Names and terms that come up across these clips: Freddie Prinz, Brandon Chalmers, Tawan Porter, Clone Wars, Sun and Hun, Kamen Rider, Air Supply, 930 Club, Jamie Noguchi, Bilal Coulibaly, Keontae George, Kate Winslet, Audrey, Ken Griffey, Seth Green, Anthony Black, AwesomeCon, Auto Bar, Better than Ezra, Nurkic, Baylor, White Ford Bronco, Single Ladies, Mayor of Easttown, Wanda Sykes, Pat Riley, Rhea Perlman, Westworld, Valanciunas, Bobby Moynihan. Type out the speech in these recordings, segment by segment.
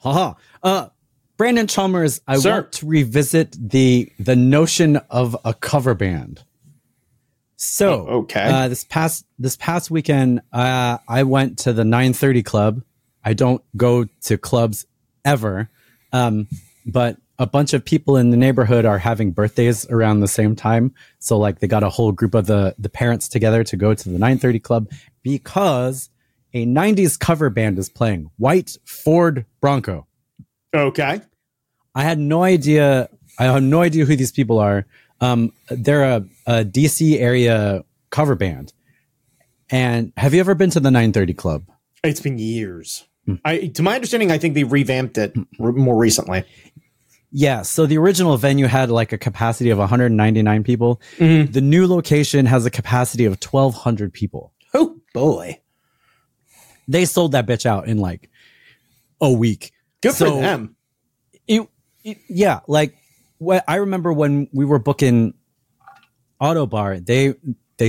Haha. Brandon Chalmers, I want to revisit the notion of a cover band. So this past weekend, I went to the 930 Club. I don't go to clubs ever, but a bunch of people in the neighborhood are having birthdays around the same time. So like they got a whole group of the parents together to go to the 930 Club because a 90s cover band is playing, White Ford Bronco. Okay. I have no idea who these people are. They're a DC area cover band. And have you ever been to the 930 Club? It's been years. To my understanding, I think they revamped it more recently. Yeah. So the original venue had like a capacity of 199 people. Mm-hmm. The new location has a capacity of 1,200 people. Oh boy. They sold that bitch out in like a week. Good for them. Yeah. Like, I remember when we were booking Auto Bar, they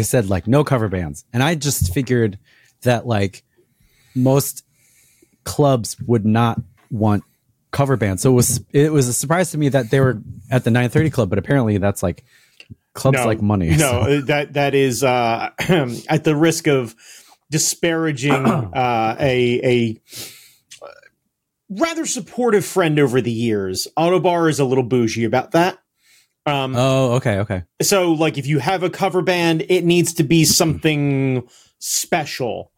said like no cover bands, and I just figured that like most clubs would not want cover bands, so it was a surprise to me that they were at the 930 Club, but apparently that's like clubs like money. No, so. that is at the risk of disparaging a rather supportive friend over the years. Auto Bar is a little bougie about that. Okay. So, like, if you have a cover band, it needs to be something special,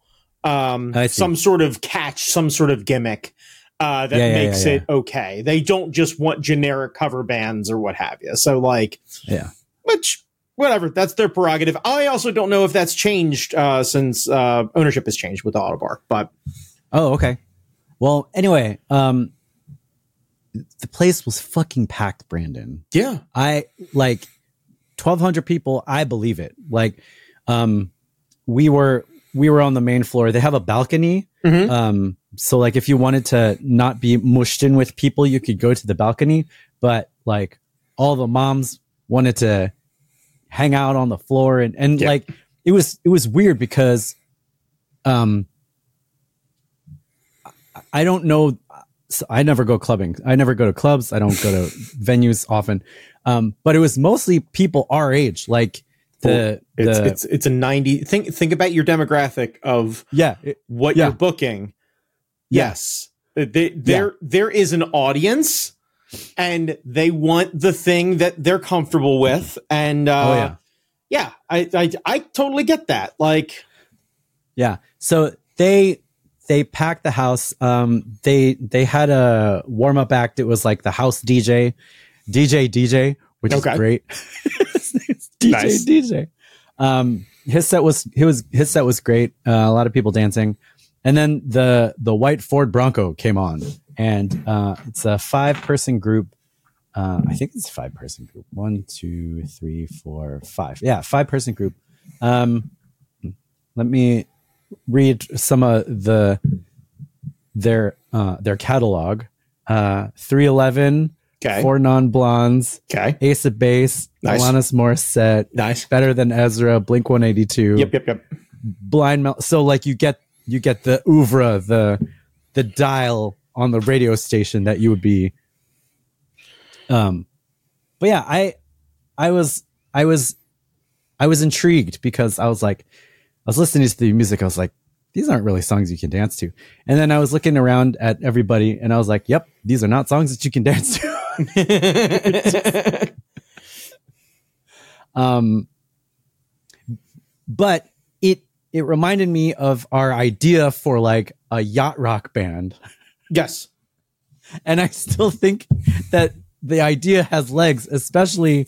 some sort of catch, some sort of gimmick that makes it okay. They don't just want generic cover bands or what have you. So, like, yeah, which whatever, that's their prerogative. I also don't know if that's changed since ownership has changed with Auto Bar, but okay. Well, anyway, the place was fucking packed, Brandon. Yeah. 1,200 people. I believe it. Like, we were on the main floor. They have a balcony. Mm-hmm. So like, if you wanted to not be mushed in with people, you could go to the balcony, but like all the moms wanted to hang out on the floor and like, it was weird because, I don't know. I never go clubbing. I never go to clubs. I don't go to venues often. But it was mostly people our age. Like it's a 90. Think about your demographic of what you're booking. Yeah. Yes, there is an audience, and they want the thing that they're comfortable with. And I totally get that. Like, yeah. So they packed the house. They had a warm up act. It was like the house DJ, which is great. DJ, nice. DJ. His set was great. A lot of people dancing, and then the White Ford Bronco came on, and it's a 5-person group. I think it's a 5-person group. 1, 2, 3, 4, 5. Yeah, 5-person group. Let me read some of their catalog. 311, Four Non Blondes, Ace of Base, nice. Alanis Morissette, nice. Better Than Ezra, Blink 182, yep, Blind Mel. So like you get the oeuvre, the dial on the radio station that you would be. But yeah, I was intrigued because I was listening to the music. I was like, these aren't really songs you can dance to. And then I was looking around at everybody and I was like, yep, these are not songs that you can dance to. But it reminded me of our idea for like a yacht rock band. Yes. And I still think that the idea has legs, especially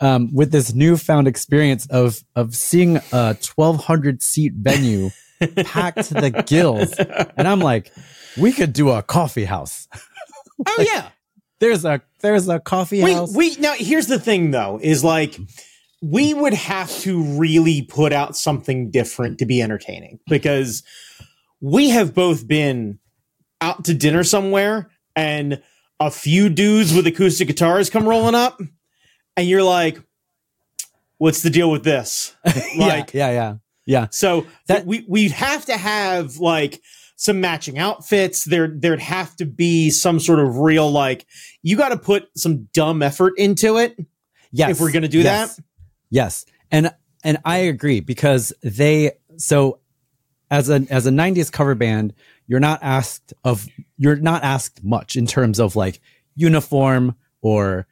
with this newfound experience of seeing a 1,200 seat venue packed to the gills, and I'm like, we could do a coffee house. Like, oh yeah, there's a coffee house. We now here's the thing though, is like we would have to really put out something different to be entertaining, because we have both been out to dinner somewhere and a few dudes with acoustic guitars come rolling up. And you're like, what's the deal with this? Like, yeah. So that we'd have to have like some matching outfits. There'd have to be some sort of real, like, you got to put some dumb effort into it. Yes. If we're going to do that. Yes. And I agree, because as a 90s cover band, you're not asked much in terms of like uniform or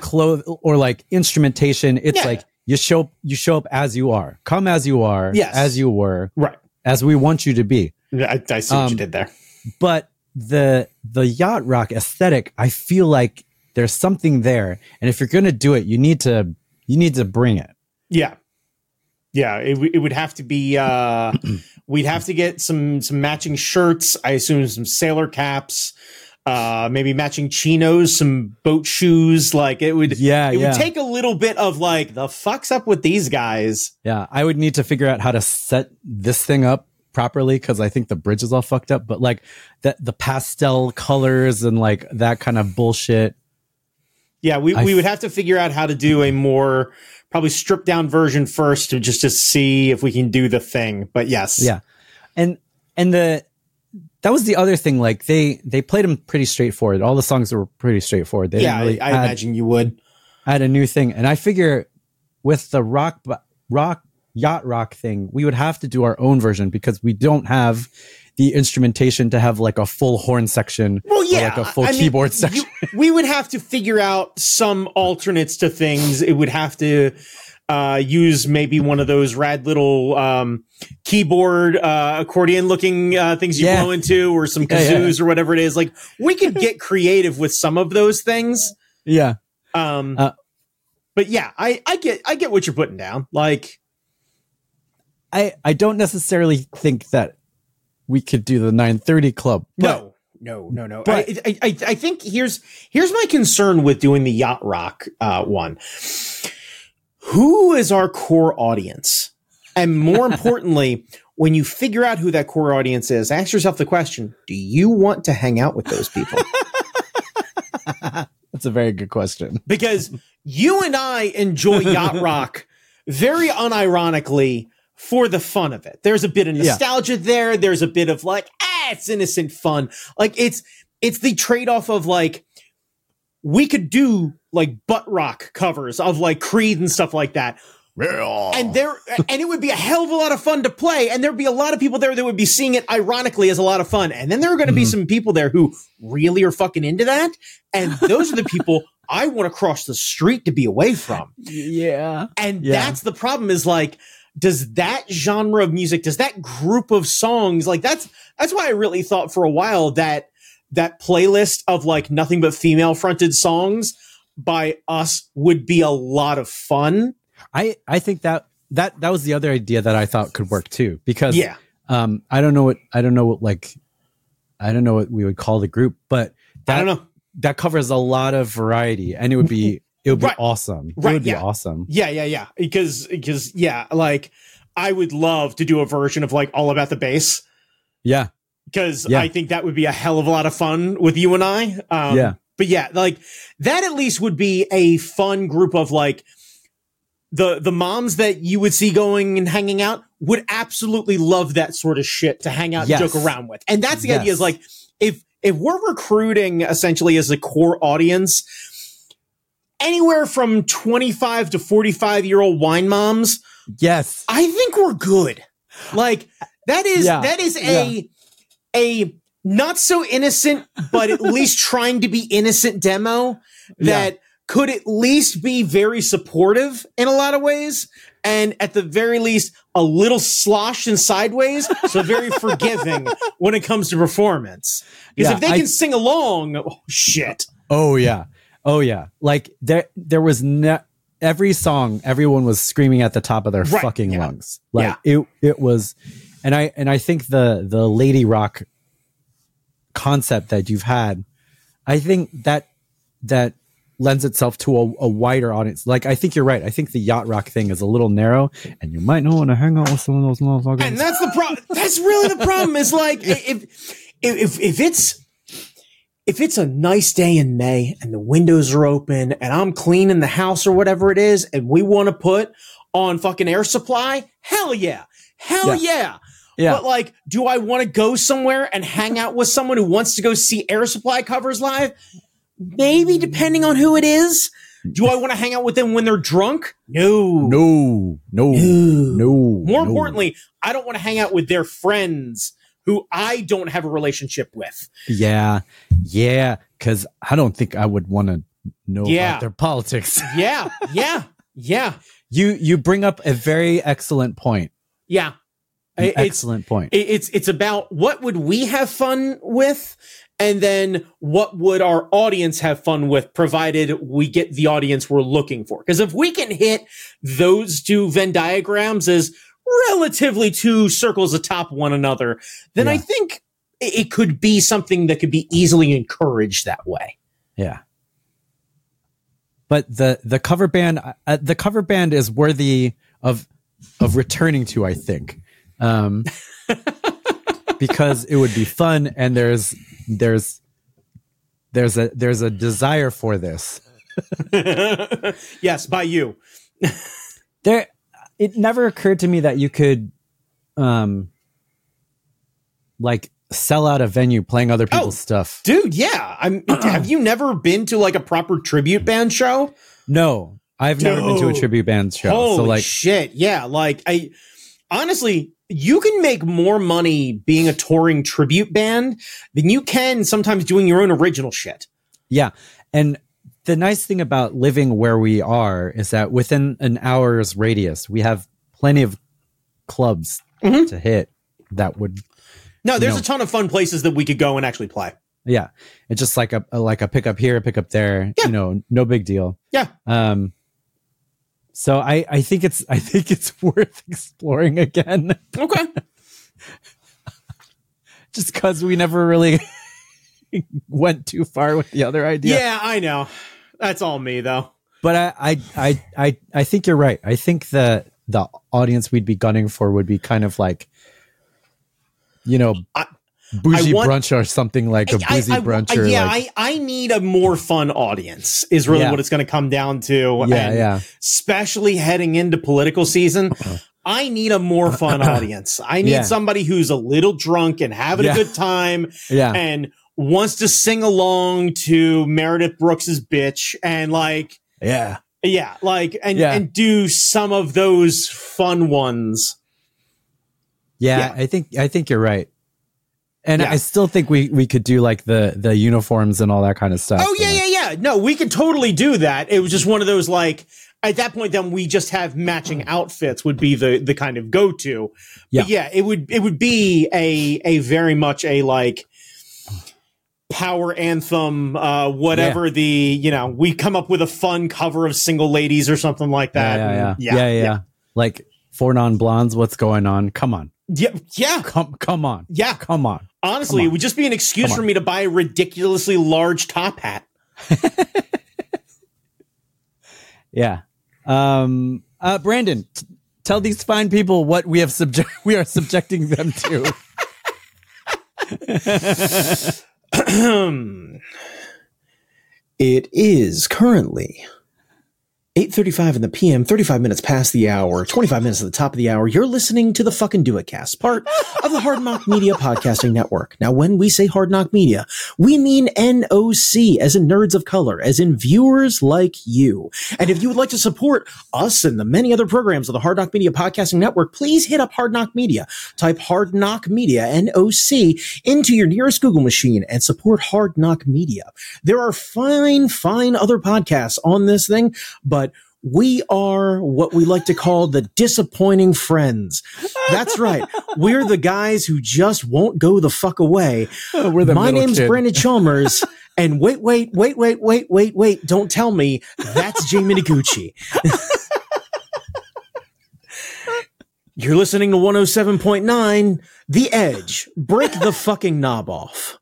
clothes or like instrumentation. It's like you show up as you are, come as you are, as you were, right, as we want you to be. I see what you did there. But the yacht rock aesthetic, I feel like there's something there, and if you're going to do it, you need to bring it. Yeah. Yeah, it would have to be, we'd have to get some matching shirts, I assume some sailor caps, maybe matching chinos, some boat shoes. Like it would take a little bit of like, the fuck's up with these guys. Yeah, I would need to figure out how to set this thing up properly, because I think the bridge is all fucked up, but like the pastel colors and like that kind of bullshit. Yeah, we would have to figure out how to do a more probably stripped down version first to see if we can do the thing. But yes. Yeah. And that was the other thing. Like they played them pretty straightforward. All the songs were pretty straightforward. They didn't really I imagine you would add a new thing. And I figure with the yacht rock thing, we would have to do our own version, because we don't have the instrumentation to have like a full horn section, or like a full keyboard section. We would have to figure out some alternates to things. It would have to use maybe one of those rad little keyboard accordion looking things you blow into, or some kazoos or whatever it is. Like we could get creative with some of those things. Yeah. But yeah, I get what you're putting down. Like I don't necessarily think that we could do the 930 Club. No. But I think here's my concern with doing the yacht rock one. Who is our core audience? And more importantly, when you figure out who that core audience is, ask yourself the question, do you want to hang out with those people? That's a very good question. Because you and I enjoy yacht rock very unironically, for the fun of it. There's a bit of nostalgia there. There's a bit of like, it's innocent fun. Like it's the trade-off of like, we could do like butt rock covers of like Creed and stuff like that. And it would be a hell of a lot of fun to play. And there'd be a lot of people there that would be seeing it ironically as a lot of fun. And then there are going to be some people there who really are fucking into that. And those are the people I want to cross the street to be away from. Yeah. And that's the problem, is like, does that genre of music, does that group of songs, like that's why I really thought for a while that playlist of like nothing but female fronted songs by us would be a lot of fun. I think that was the other idea that I thought could work too, because I don't know what we would call the group, but that, I don't know, that covers a lot of variety, and it would be awesome. Right, it would be awesome. Yeah. Because like I would love to do a version of like All About the Bass. Yeah. Because I think that would be a hell of a lot of fun with you and I. But yeah, like that at least would be a fun group of like the moms that you would see going and hanging out would absolutely love that sort of shit to hang out and joke around with. And that's the idea, is like if we're recruiting essentially as a core audience, anywhere from 25 to 45-year-old wine moms. Yes. I think we're good. Like that is a not so innocent, but at least trying to be innocent demo that could at least be very supportive in a lot of ways. And at the very least, a little sloshed and sideways. So very forgiving when it comes to performance. Because if they can sing along, oh shit. Oh yeah. Like there was every song, everyone was screaming at the top of their fucking lungs. Like it was, and I think the lady rock concept that you've had, I think that lends itself to a wider audience. Like I think you're right. I think the yacht rock thing is a little narrow, and you might not want to hang out with some of those motherfuckers. And that's the problem. That's really the problem. Is like if it's a nice day in May and the windows are open and I'm cleaning the house or whatever it is, and we want to put on fucking Air Supply, hell yeah. Yeah. But like, do I want to go somewhere and hang out with someone who wants to go see Air Supply covers live? Maybe, depending on who it is. Do I want to hang out with them when they're drunk? No. More importantly, I don't want to hang out with their friends who I don't have a relationship with. Yeah. Because I don't think I would want to know about their politics. Yeah. You bring up a very excellent point. Yeah. It's about what would we have fun with, and then what would our audience have fun with, provided we get the audience we're looking for. Because if we can hit those two Venn diagrams as relatively two circles atop one another, then I think it could be something that could be easily encouraged that way. Yeah. But the cover band is worthy of returning to, I think. Because it would be fun, and there's a desire for this. Yes, by you. It never occurred to me that you could, sell out a venue playing other people's stuff, dude. Yeah, have you never been to like a proper tribute band show? No, I've never been to a tribute band show. Holy shit! Yeah, I honestly. You can make more money being a touring tribute band than you can sometimes doing your own original shit. Yeah. And the nice thing about living where we are is that within an hour's radius, we have plenty of clubs to hit that would. No, there's a ton of fun places that we could go and actually play. Yeah. It's just like a pickup here, a pickup there, no big deal. Yeah. So I think it's worth exploring again. Okay. Just because we never really went too far with the other idea. Yeah, I know. That's all me though. But I think you're right. I think the audience we'd be gunning for would be kind of like, bougie brunch or something, like a boozy brunch. I need a more fun audience is really what it's going to come down to. Yeah, and especially heading into political season, I need a more fun audience. I need somebody who's a little drunk and having a good time and wants to sing along to Meredith Brooks's Bitch and and do some of those fun ones. Yeah. I think you're right. And I still think we could do like the uniforms and all that kind of stuff. Oh, yeah. No, we could totally do that. It was just one of those, at that point, then we just have matching outfits would be the kind of go-to. Yeah. But it would be a very much a power anthem, whatever we come up with a fun cover of Single Ladies or something like that. Yeah. Like Four Non Blondes, what's going on? Come on. Yeah. Come on. Yeah. Come on. Honestly, it would just be an excuse for me to buy a ridiculously large top hat. Yeah. Brandon, tell these fine people what we have we are subjecting them to. It is currently 8:35 in the PM, 35 minutes past the hour, 25 minutes at the top of the hour. You're listening to the fucking Do It Cast, part of the Hard NOC Media Podcasting Network. Now, when we say Hard NOC Media, we mean NOC, as in nerds of color, as in viewers like you. And if you would like to support us and the many other programs of the Hard NOC Media Podcasting Network, please hit up Hard NOC Media. Type Hard NOC Media, NOC, into your nearest Google machine and support Hard NOC Media. There are fine other podcasts on this thing, but we are what we like to call the disappointing friends. That's right. We're the guys who just won't go the fuck away. My name's Brandon Chalmers. And wait. Don't tell me. That's Jamie Noguchi. You're listening to 107.9 The Edge. Break the fucking knob off.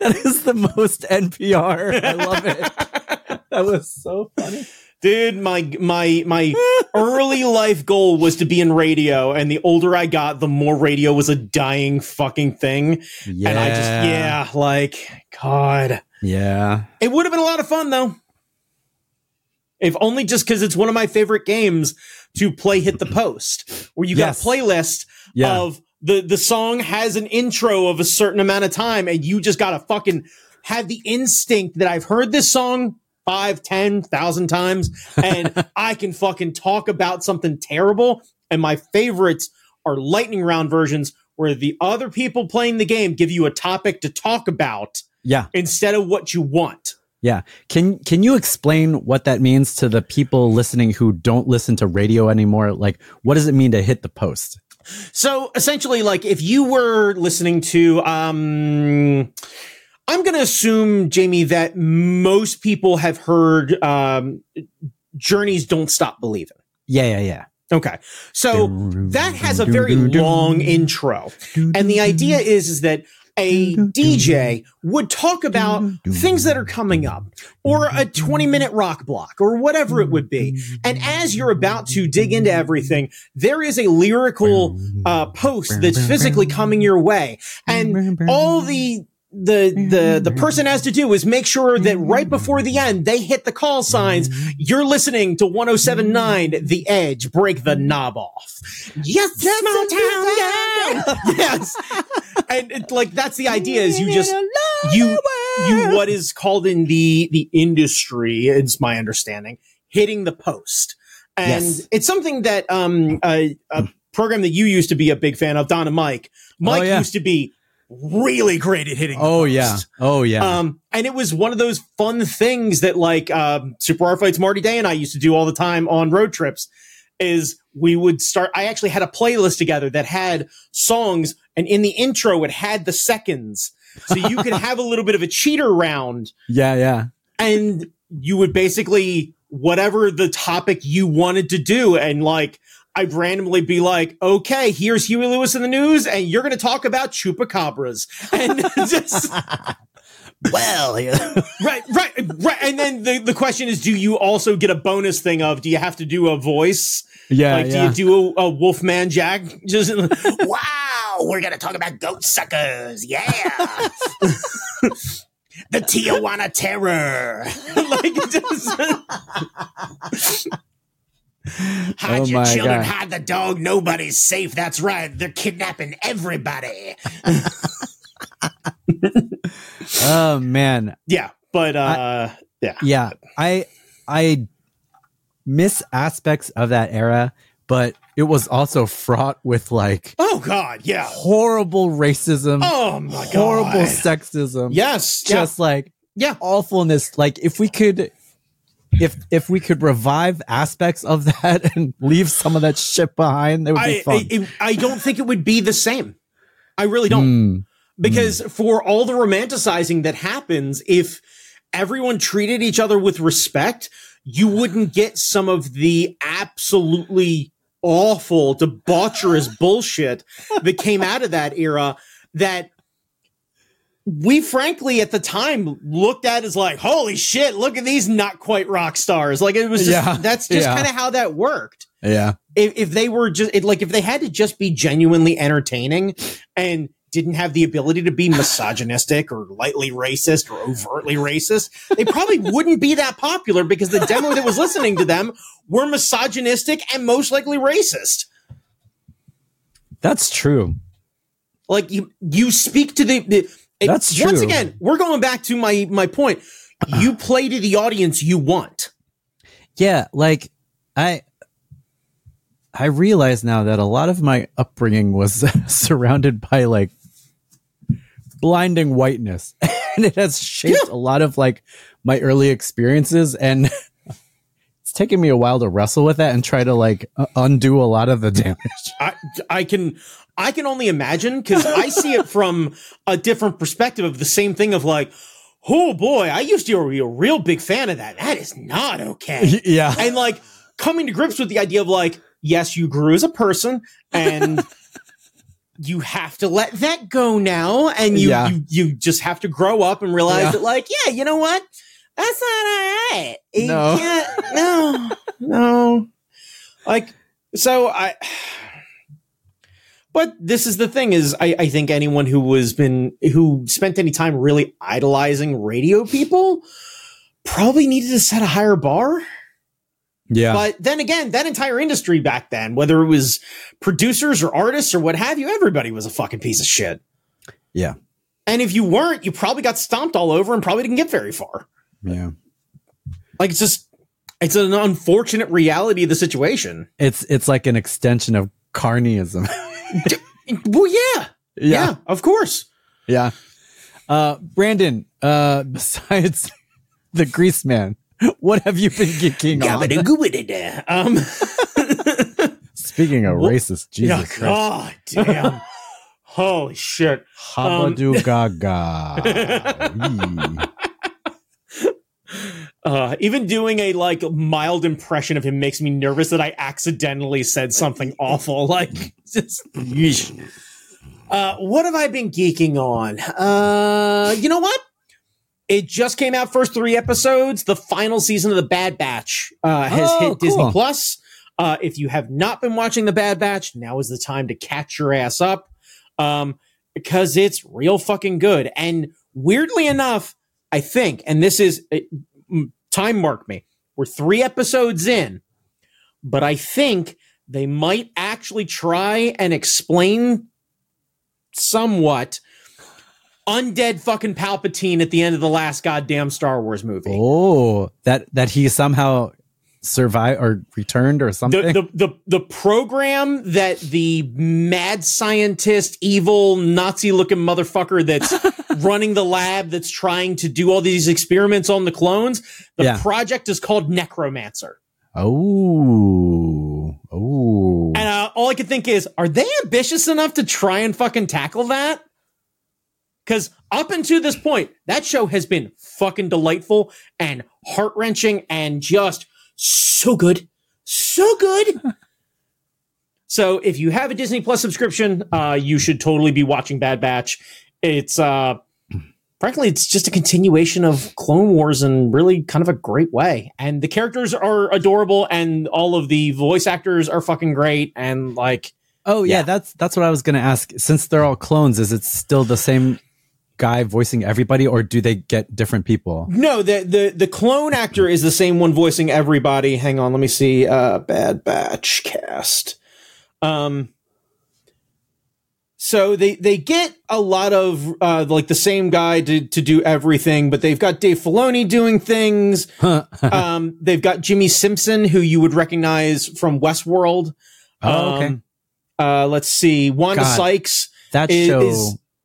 That is the most NPR. I love it. That was so funny. Dude, my early life goal was to be in radio, and the older I got, the more radio was a dying fucking thing. Yeah. And I just, God. Yeah. It would have been a lot of fun, though. If only just because it's one of my favorite games to play Hit the Post, where you got a playlist of the song has an intro of a certain amount of time, and you just gotta fucking have the instinct that I've heard this song 5, 10,000 times, and I can fucking talk about something terrible. And my favorites are lightning round versions where the other people playing the game give you a topic to talk about, yeah, instead of what you want. Yeah. Can you explain what that means to the people listening who don't listen to radio anymore? Like, what does it mean to hit the post? So essentially, like, if you were listening to, I'm going to assume, Jamie, that most people have heard Journey's Don't Stop Believing. Yeah. Okay. So that has a very long intro. And the idea is that a DJ would talk about things that are coming up, or a 20-minute rock block, or whatever it would be. And as you're about to dig into everything, there is a lyrical post that's physically coming your way. And all the person has to do is make sure that right before the end, they hit the call signs. You're listening to 107.9 The Edge, break the knob off. Yes, small town girl. Yes. And it, like, that's the idea, is you just, you what is called in the industry, it's my understanding, hitting the post. And it's something that, a program that you used to be a big fan of, Don and Mike. Mike used to be really great at hitting the post. Yeah. And it was one of those fun things that, like, Super R Fights Marty Day and I used to do all the time on road trips, is we would start, I actually had a playlist together that had songs, and in the intro it had the seconds, so you could have a little bit of a cheater round. Yeah. And you would basically, whatever the topic you wanted to do, and, like, I'd randomly be like, okay, here's Huey Lewis in the News, and you're going to talk about chupacabras. And just, well, yeah. Right. And then the question is, do you also get a bonus thing of, do you have to do a voice? Yeah. Do you do a Wolfman Jack? Just, wow, we're going to talk about goat suckers. Yeah. The Tijuana Terror. Hide your children, hide the dog, nobody's safe. That's right, they're kidnapping everybody. Oh man. Yeah, but I miss aspects of that era, but it was also fraught with, like, horrible racism, horrible sexism. Awfulness. Like, if we could revive aspects of that and leave some of that shit behind, that would be fun. I don't think it would be the same. I really don't. Because for all the romanticizing that happens, if everyone treated each other with respect, you wouldn't get some of the absolutely awful, debaucherous bullshit that came out of that era that we frankly at the time looked at as like, holy shit, look at these not quite rock stars. Like, it was just, that's just kind of how that worked. Yeah. If they were just if they had to just be genuinely entertaining and didn't have the ability to be misogynistic or lightly racist or overtly racist, they probably wouldn't be that popular, because the demo that was listening to them were misogynistic and most likely racist. That's true. Like, you speak to that's true. Once again, we're going back to my point. You play to the audience you want. Yeah, like I realize now that a lot of my upbringing was surrounded by, like, blinding whiteness, and it has shaped a lot of, like, my early experiences, and it's taken me a while to wrestle with that and try to, like, undo a lot of the damage. I can only imagine, because I see it from a different perspective of the same thing of, like, oh boy, I used to be a real big fan of that. That is not okay. Yeah. And, like, coming to grips with the idea of, like, yes, you grew as a person and you have to let that go now. And you just have to grow up and realize that, like, yeah, you know what? That's not all right. No. No. Like, so but this is the thing, is I think anyone who spent any time really idolizing radio people probably needed to set a higher bar. Yeah. But then again, that entire industry back then, whether it was producers or artists or what have you, everybody was a fucking piece of shit. Yeah. And if you weren't, you probably got stomped all over and probably didn't get very far. Yeah. Like, it's just, it's an unfortunate reality of the situation. It's like an extension of carnyism. Well, yeah. Yeah, of course. Yeah. Brandon, besides the Grease Man, what have you been geeking on? Speaking of racist, Jesus Christ. Oh, damn. Holy shit. Habadoo gaga. Even doing a like mild impression of him makes me nervous that I accidentally said something awful. Like, just. What have I been geeking on? You know what? It just came out, first 3 episodes. The final season of The Bad Batch has hit Disney Plus. If you have not been watching The Bad Batch, now is the time to catch your ass up, because it's real fucking good. And weirdly enough, I think, and this is, time mark me, we're 3 episodes in, but I think they might actually try and explain somewhat undead fucking Palpatine at the end of the last goddamn Star Wars movie. Oh, that he somehow survived or returned or something. The program that the mad scientist, evil Nazi looking motherfucker that's running the lab that's trying to do all these experiments on the clones. The project is called Necromancer. Oh. And all I could think is, are they ambitious enough to try and fucking tackle that? Because up until this point, that show has been fucking delightful and heart-wrenching and just so good. So good. So if you have a Disney Plus subscription, you should totally be watching Bad Batch. It's, frankly, it's just a continuation of Clone Wars in really kind of a great way. And the characters are adorable and all of the voice actors are fucking great. And like, that's what I was going to ask. Since they're all clones, is it still the same guy voicing everybody, or do they get different people? No, the clone actor is the same one voicing everybody. Hang on, let me see. Bad Batch cast. So they get a lot of the same guy to do everything, but they've got Dave Filoni doing things. They've got Jimmy Simpson, who you would recognize from Westworld. Let's see. Wanda Sykes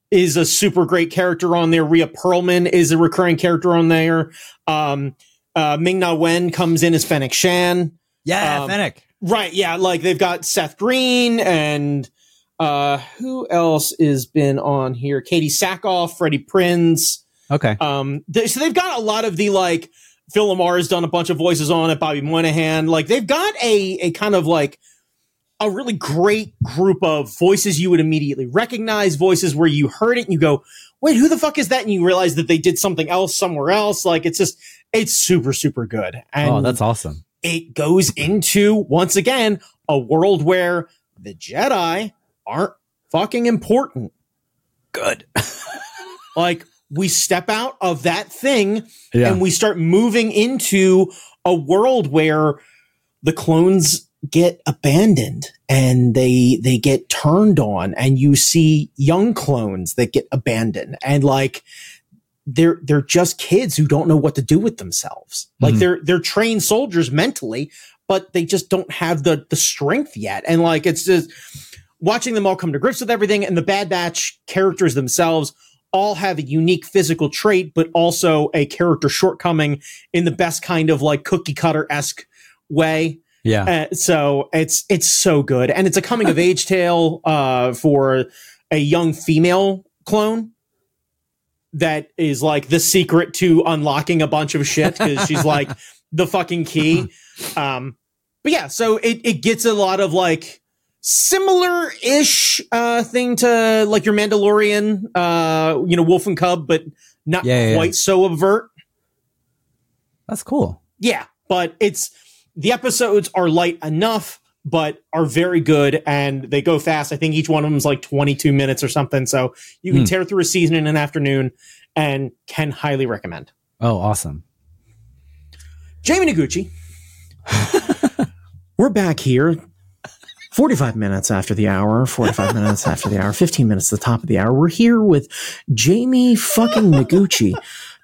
is a super great character on there. Rhea Perlman is a recurring character on there. Ming-Na Wen comes in as Fennec Shan. Yeah, Fennec. Right, yeah. Like, they've got Seth Green and... who else has been on here? Katie Sackhoff, Freddie Prinz. Okay. So they've got a lot of the, like, Phil LaMarr has done a bunch of voices on it, Bobby Moynihan. Like, they've got a kind of, like, a really great group of voices you would immediately recognize, voices where you heard it and you go, wait, who the fuck is that? And you realize that they did something else somewhere else. Like, it's just, it's super, super good. And that's awesome. It goes into, once again, a world where the Jedi aren't fucking important. Good. Like, we step out of that thing and we start moving into a world where the clones get abandoned and they get turned on, and you see young clones that get abandoned, and like they're just kids who don't know what to do with themselves. Mm-hmm. Like they're trained soldiers mentally, but they just don't have the strength yet. And like, it's just watching them all come to grips with everything, and the Bad Batch characters themselves all have a unique physical trait, but also a character shortcoming in the best kind of like cookie cutter esque way. Yeah. So it's so good. And it's a coming of age tale, for a young female clone that is like the secret to unlocking a bunch of shit, because she's like the fucking key. But yeah, so it gets a lot of like, similar-ish thing to like your Mandalorian, Wolf and Cub, but not quite so overt. That's cool. Yeah, but the episodes are light enough, but are very good, and they go fast. I think each one of them is like 22 minutes or something, so you can tear through a season in an afternoon, and can highly recommend. Oh, awesome. Jamie Noguchi. We're back here 45 minutes after the hour, 45 minutes after the hour, 15 minutes at the top of the hour. We're here with Jamie fucking Noguchi,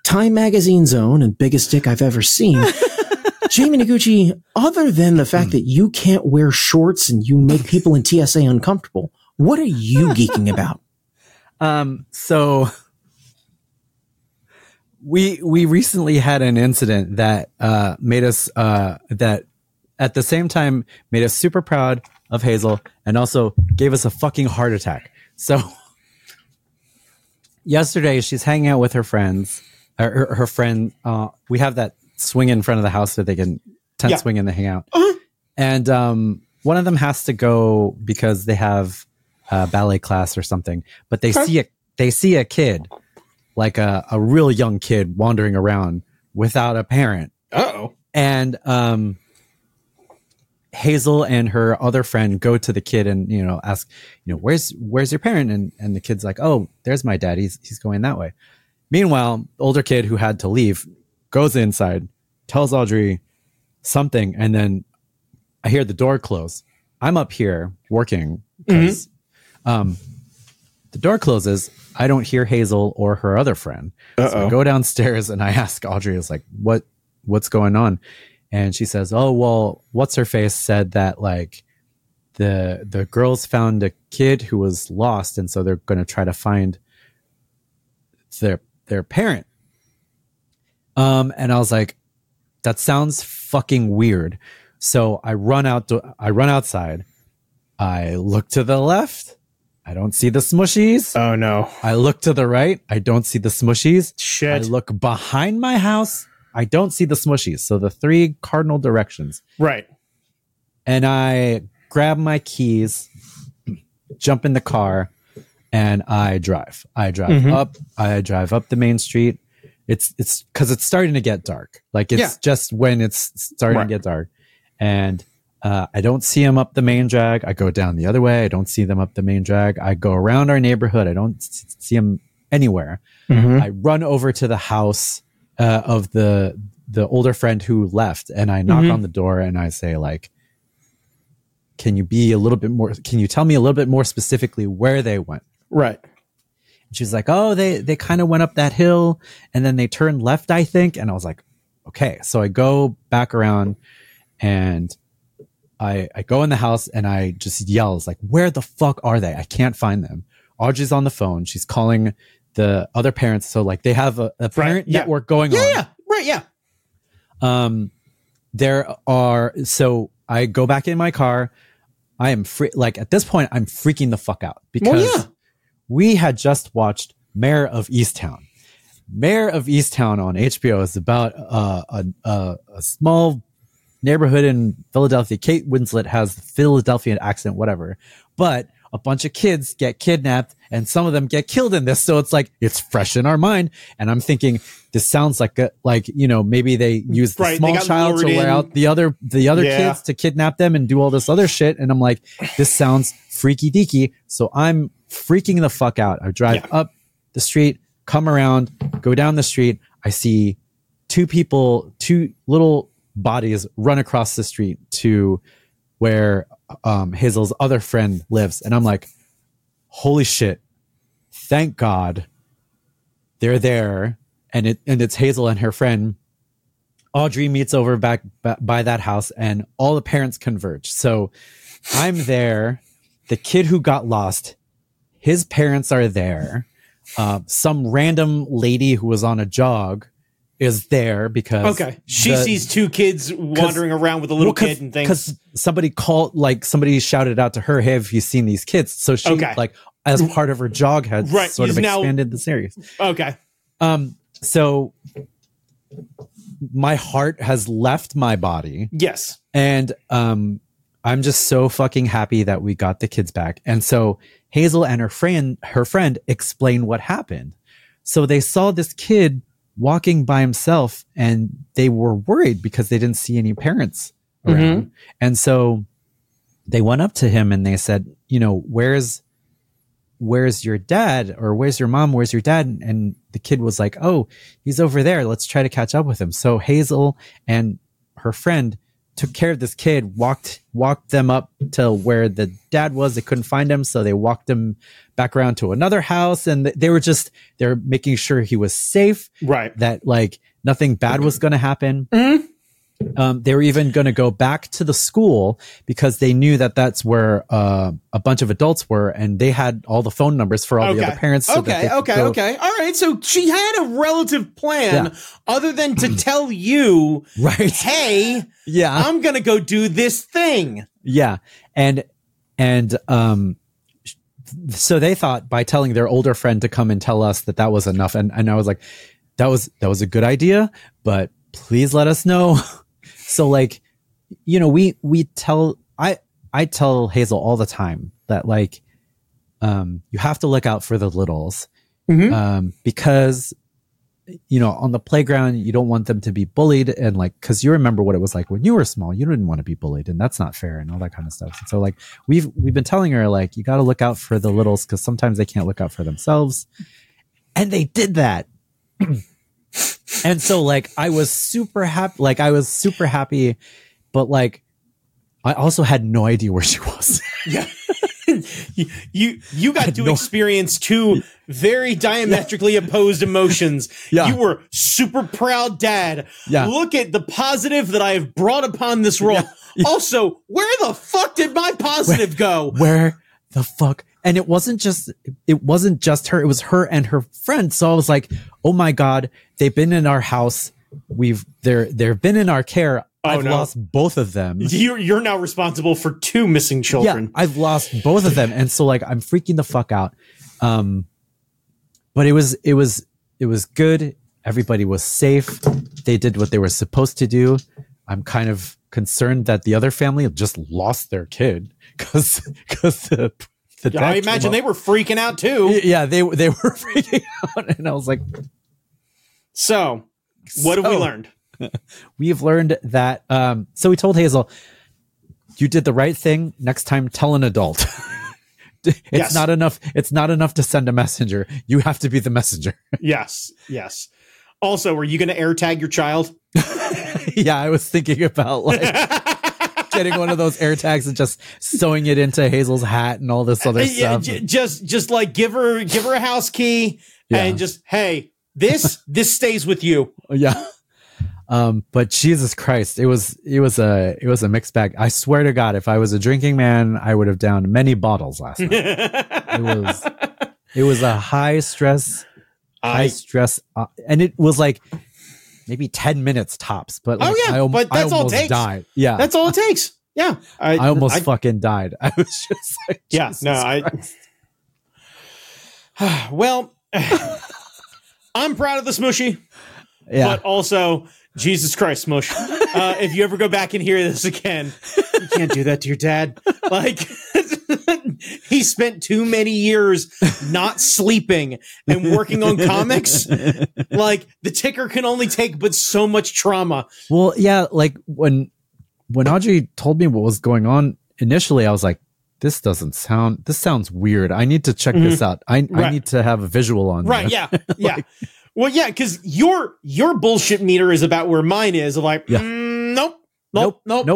Time Magazine's own and biggest dick I've ever seen. Jamie Noguchi, other than the fact that you can't wear shorts and you make people in TSA uncomfortable, what are you geeking about? So we recently had an incident that made us that at the same time made us super proud of Hazel and also gave us a fucking heart attack. So yesterday she's hanging out with her friends. Her friend, we have that swing in front of the house that they can tent swing and they hang out. Uh-huh. And one of them has to go because they have ballet class or something. But they see a kid, like a real young kid, wandering around without a parent. Uh-oh. And Hazel and her other friend go to the kid and, you know, ask, you know, where's your parent? And the kid's like, oh, there's my dad. He's going that way. Meanwhile, the older kid who had to leave goes inside, tells Audrey something, and then I hear the door close. I'm up here working because the door closes. I don't hear Hazel or her other friend. Uh-oh. So I go downstairs and I ask Audrey, I was like, what's going on? And she says, oh, well, what's her face said that like the girls found a kid who was lost, and so they're going to try to find their parent. And I was like, that sounds fucking weird. So I run outside. I look to the left. I don't see the smushies. Oh no. I look to the right. I don't see the smushies. Shit. I look behind my house. I don't see the smushies. So the three cardinal directions. Right. And I grab my keys, jump in the car, and I drive. I drive up the main street. It's because it's starting to get dark. Like it's just when it's starting to get dark. And I don't see them up the main drag. I go down the other way. I don't see them up the main drag. I go around our neighborhood. I don't see them anywhere. Mm-hmm. I run over to the house of the older friend who left, and I knock on the door and I say, like, can you tell me a little bit more specifically where they went? Right. She's like, oh, they kind of went up that hill and then they turned left, I think. And I was like, okay. So I go back around and I go in the house and I just yells like, where the fuck are they? I can't find them. Audrey's on the phone. She's calling the other parents. So like they have a parent network going on. Yeah. Right. Yeah. So I go back in my car. I am free. Like at this point I'm freaking the fuck out because we had just watched Mayor of Easttown. Mayor of Easttown on HBO is about a small neighborhood in Philadelphia. Kate Winslet has the Philadelphian accent, whatever. But a bunch of kids get kidnapped and some of them get killed in this. So it's like, it's fresh in our mind. And I'm thinking, this sounds like, you know, maybe they use the small child to wear out the other kids to kidnap them and do all this other shit. And I'm like, this sounds freaky deaky. So I'm freaking the fuck out. I drive up the street, come around, go down the street. I see two little bodies run across the street to where Hazel's other friend lives. And I'm like, holy shit. Thank God they're there. And it's Hazel and her friend. Audrey meets over back by that house and all the parents converge. So I'm there. The kid who got lost, his parents are there. Some random lady who was on a jog is there because she sees two kids wandering around with a little kid and things. Because somebody shouted out to her, hey, have you seen these kids? So she like as part of her jog had sort of expanded the series. Okay. So my heart has left my body. Yes. And I'm just so fucking happy that we got the kids back. And so Hazel and her friend explain what happened. So they saw this kid walking by himself and they were worried because they didn't see any parents around. Mm-hmm. And so they went up to him and they said, you know, where's your dad, or where's your mom? Where's your dad? And the kid was like, oh, he's over there. Let's try to catch up with him. So Hazel and her friend took care of this kid, walked them up to where the dad was. They couldn't find him, so they walked him back around to another house, and they're making sure he was safe, right? That like nothing bad was going to happen. Mm-hmm. They were even going to go back to the school because they knew that that's where a bunch of adults were, and they had all the phone numbers for all the other parents. So all right. So she had a relative plan other than to tell you, right? Hey, I'm going to go do this thing. Yeah, and so they thought by telling their older friend to come and tell us that was enough, and I was like, that was a good idea, but please let us know. So like, you know, I tell Hazel all the time that like, you have to look out for the littles, because, you know, on the playground, you don't want them to be bullied. And like, cause you remember what it was like when you were small, you didn't want to be bullied, and that's not fair and all that kind of stuff. And so like, we've been telling her, like, you got to look out for the littles cause sometimes they can't look out for themselves. And they did that. And so like, I was super happy, but like, I also had no idea where she was. Yeah. You got to experience two very diametrically opposed emotions. Yeah. You were super proud dad. Yeah. Look at the positive that I have brought upon this role. Yeah. Yeah. Also, where the fuck did my positive go? Where the fuck? And it wasn't just her. It was her and her friend. So I was like, oh my God, they've been in our house. They've been in our care. I've lost both of them. You're now responsible for two missing children. Yeah, I've lost both of them. And so like, I'm freaking the fuck out. But it was good. Everybody was safe. They did what they were supposed to do. I'm kind of concerned that the other family just lost their kid because I imagine they were freaking out too. Yeah, they were freaking out, and I was like, "So, what have we learned?" We've learned that. So we told Hazel, "You did the right thing. Next time, tell an adult. Not enough. It's not enough to send a messenger. You have to be the messenger." Yes. Also, are you going to air tag your child? Yeah, I was thinking about like. Getting one of those air tags and just sewing it into Hazel's hat and all this other stuff. Just like give her a house key and just, hey, this stays with you. Yeah. But Jesus Christ, it was a mixed bag. I swear to God, if I was a drinking man, I would have downed many bottles last night. It was a high stress, and it was like. Maybe 10 minutes tops, but like, but that's all it takes. Died. Yeah, that's all it takes. Yeah, I almost fucking died. I was just like, Jesus Christ. Well, I'm proud of the Smooshy, but also Jesus Christ, Smoosh. If you ever go back and hear this again, you can't do that to your dad. Like. He spent too many years not sleeping and working on comics. Like the ticker can only take but so much trauma. Well, yeah, like when Audrey told me what was going on initially, I was like, this sounds weird. I need to check this out. I need to have a visual on this. Right, yeah. Yeah. Well, yeah, because your bullshit meter is about where mine is. I'm like, Nope. I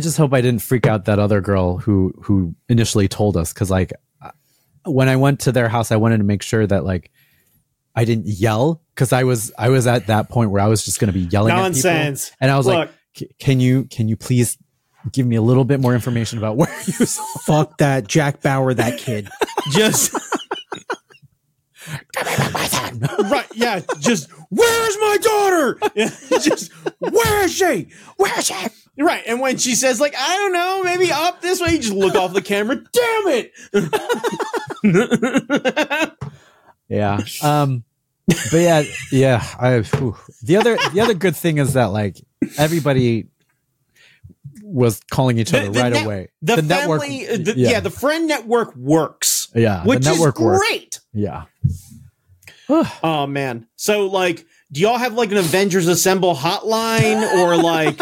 just hope I didn't freak out that other girl who initially told us, because like when I went to their house, I wanted to make sure that like I didn't yell, because I was at that point where I was just going to be yelling nonsense. At people, and I was like, can you please give me a little bit more information about where you saw? Fuck that Jack Bauer, that kid. Just. Right, yeah, just where's my daughter? Yeah, just where is she? Right, and when she says like I don't know, maybe up this way, you just look off the camera. Damn it! Yeah, but yeah. The other good thing is that like everybody was calling each other away. The family, network, the friend network works. Yeah, which is great. Yeah. Oh man. So like, do y'all have like an Avengers Assemble hotline or like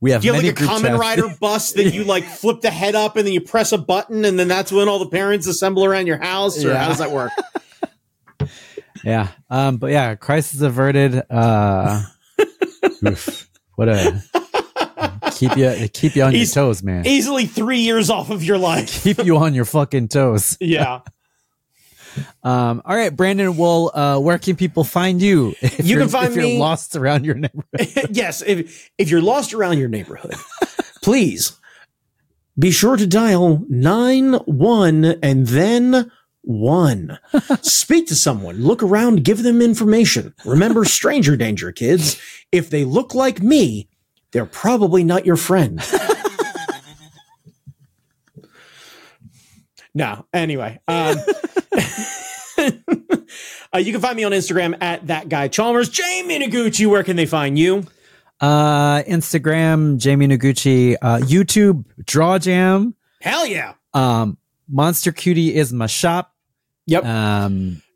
we have do you have like a Kamen Rider bus that you like flip the head up and then you press a button and then that's when all the parents assemble around your house or how does that work? But yeah, crisis averted. Oof. What a keep you on your toes, man. Easily 3 years off of your life. Keep you on your fucking toes. Yeah. All right, Brandon. Well, where can people find you? You can find me. You're lost around your neighborhood. Yes, if you're lost around your neighborhood, please be sure to dial 91 and then 1. Speak to someone. Look around. Give them information. Remember, stranger danger, kids. If they look like me, they're probably not your friend. No. Anyway. You can find me on Instagram at that guy Chalmers. Jamie Noguchi, where can they find you? Instagram, Jamie Noguchi, YouTube, Draw Jam. Hell yeah. Monster Cutie is my shop. Yep.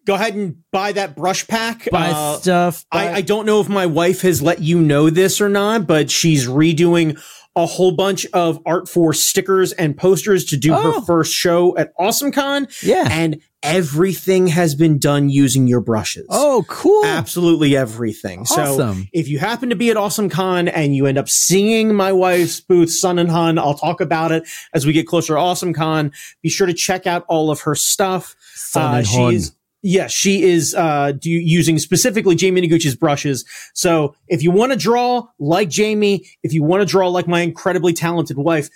Go ahead and buy that brush pack. Buy stuff. I don't know if my wife has let you know this or not, but she's redoing a whole bunch of art for stickers and posters to do her first show at AwesomeCon. Yeah. And everything has been done using your brushes. Oh, cool. Absolutely everything. Awesome. So if you happen to be at AwesomeCon and you end up seeing my wife's booth, Sun and Hun, I'll talk about it as we get closer to AwesomeCon. Be sure to check out all of her stuff. Sun and Hun. She is using specifically Jamie Noguchi's brushes. So if you want to draw like Jamie, if you want to draw like my incredibly talented wife,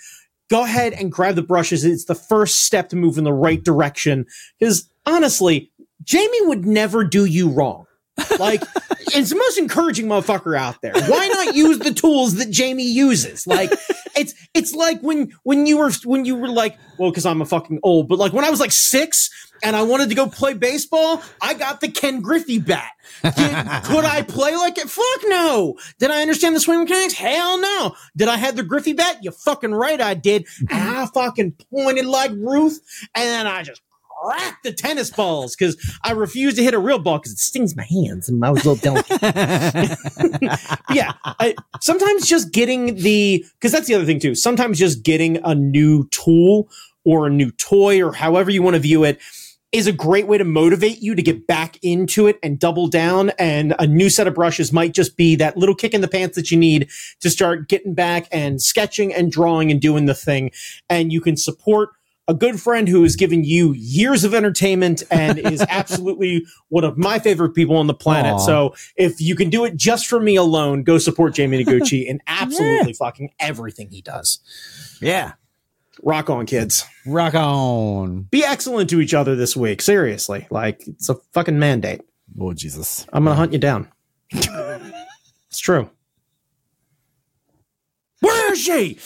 go ahead and grab the brushes. It's the first step to move in the right direction. Because honestly, Jamie would never do you wrong. Like, it's the most encouraging motherfucker out there. Why not use the tools that Jamie uses? Like, it's like when you were like, well, because I'm a fucking old, but like when I was like 6 and I wanted to go play baseball, I got the Ken Griffey bat. Could I play like it? Fuck no. Did I understand the swing mechanics? Hell no. Did I have the Griffey bat? You're fucking right I did. And I fucking pointed like Ruth, and then I just crack the tennis balls because I refuse to hit a real ball because it stings my hands and I was a little delicate. Yeah. Sometimes just getting because that's the other thing too. Sometimes just getting a new tool or a new toy or however you want to view it is a great way to motivate you to get back into it and double down. And a new set of brushes might just be that little kick in the pants that you need to start getting back and sketching and drawing and doing the thing. And you can support a good friend who has given you years of entertainment and is absolutely one of my favorite people on the planet. Aww. So if you can do it just for me alone, go support Jamie Noguchi in absolutely fucking everything he does. Yeah. Rock on, kids. Rock on. Be excellent to each other this week. Seriously. Like, it's a fucking mandate. Oh, Jesus. I'm going to hunt you down. It's true. Where is she?